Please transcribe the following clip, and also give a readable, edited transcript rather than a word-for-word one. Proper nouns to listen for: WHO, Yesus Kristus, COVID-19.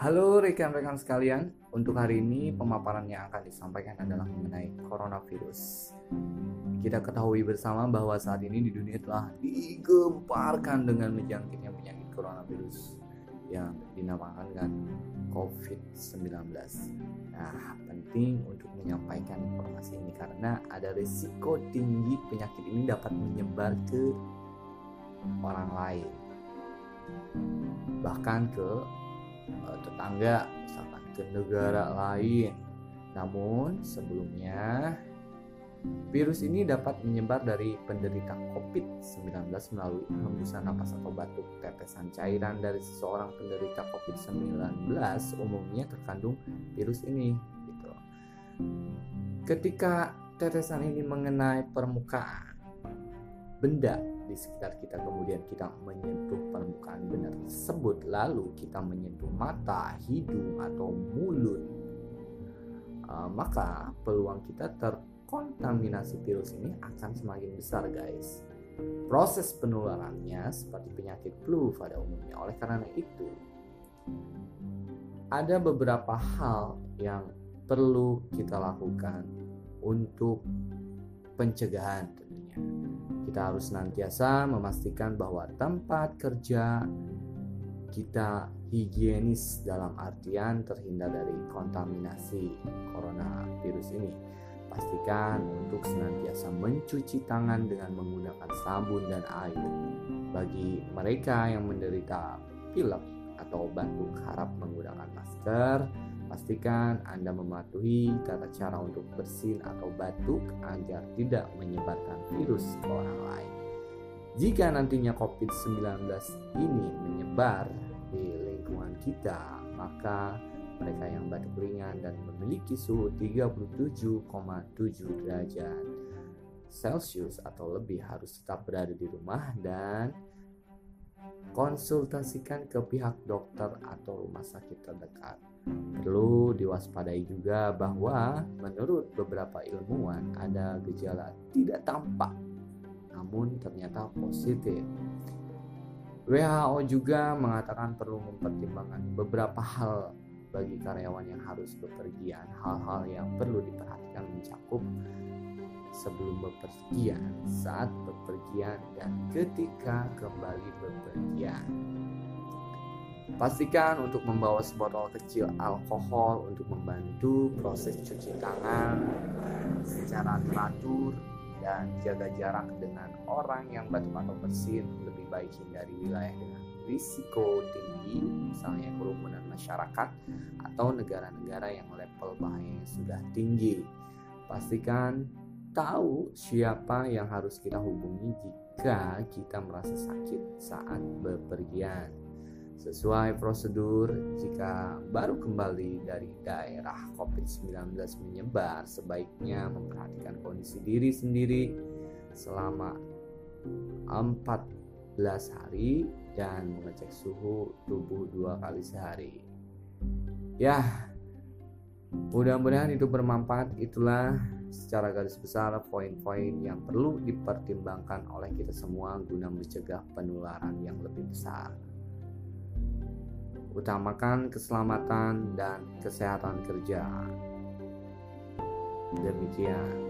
Halo rekan-rekan sekalian, untuk hari ini pemaparan yang akan disampaikan adalah mengenai coronavirus. Kita ketahui bersama bahwa saat ini di dunia telah digemparkan dengan menjangkitnya penyakit coronavirus yang dinamakan dengan COVID-19. Nah, penting untuk menyampaikan informasi ini karena ada risiko tinggi penyakit ini dapat menyebar ke orang lain, bahkan ke tetangga, misalkan ke negara lain. Namun sebelumnya, virus ini dapat menyebar dari penderita COVID-19 melalui hembusan napas atau batuk. Tetesan cairan dari seseorang penderita COVID-19 umumnya terkandung virus ini, gitu. Ketika tetesan ini mengenai permukaan benda di sekitar kita, kemudian kita menyentuh permukaan benda tersebut, lalu kita menyentuh mata, hidung, atau mulut, maka peluang kita terkontaminasi virus ini akan semakin besar, guys. Proses penularannya seperti penyakit flu pada umumnya. Oleh karena itu, ada beberapa hal yang perlu kita lakukan untuk pencegahan. Kita harus senantiasa memastikan bahwa tempat kerja kita higienis, dalam artian terhindar dari kontaminasi coronavirus ini. Pastikan untuk senantiasa mencuci tangan dengan menggunakan sabun dan air. Bagi mereka yang menderita pilek atau batuk harap menggunakan masker. Pastikan Anda mematuhi tata cara untuk bersin atau batuk agar tidak menyebarkan virus ke orang lain. Jika nantinya COVID-19 ini menyebar di lingkungan kita, maka mereka yang batuk ringan dan memiliki suhu 37,7 derajat Celcius atau lebih harus tetap berada di rumah dan konsultasikan ke pihak dokter atau rumah sakit terdekat. Perlu diwaspadai juga bahwa menurut beberapa ilmuwan ada gejala tidak tampak namun ternyata positif. WHO juga mengatakan perlu mempertimbangkan beberapa hal bagi karyawan yang harus bepergian. Hal-hal yang perlu diperhatikan mencakup sebelum bepergian, saat bepergian, dan ketika kembali bepergian. Pastikan untuk membawa sebotol kecil alkohol untuk membantu proses cuci tangan secara teratur dan jaga jarak dengan orang yang batuk atau bersin. Lebih baik hindari wilayah dengan risiko tinggi, misalnya kerumunan masyarakat atau negara-negara yang level bahayanya sudah tinggi. Pastikan tahu siapa yang harus kita hubungi jika kita merasa sakit saat bepergian. Sesuai prosedur, jika baru kembali dari daerah COVID-19 menyebar, sebaiknya memperhatikan kondisi diri sendiri selama 14 hari dan mengecek suhu tubuh 2 kali sehari. Ya, mudah-mudahan itu bermanfaat. Itulah secara garis besar poin-poin yang perlu dipertimbangkan oleh kita semua guna mencegah penularan yang lebih besar. Utamakan keselamatan dan kesehatan kerja. Demikian.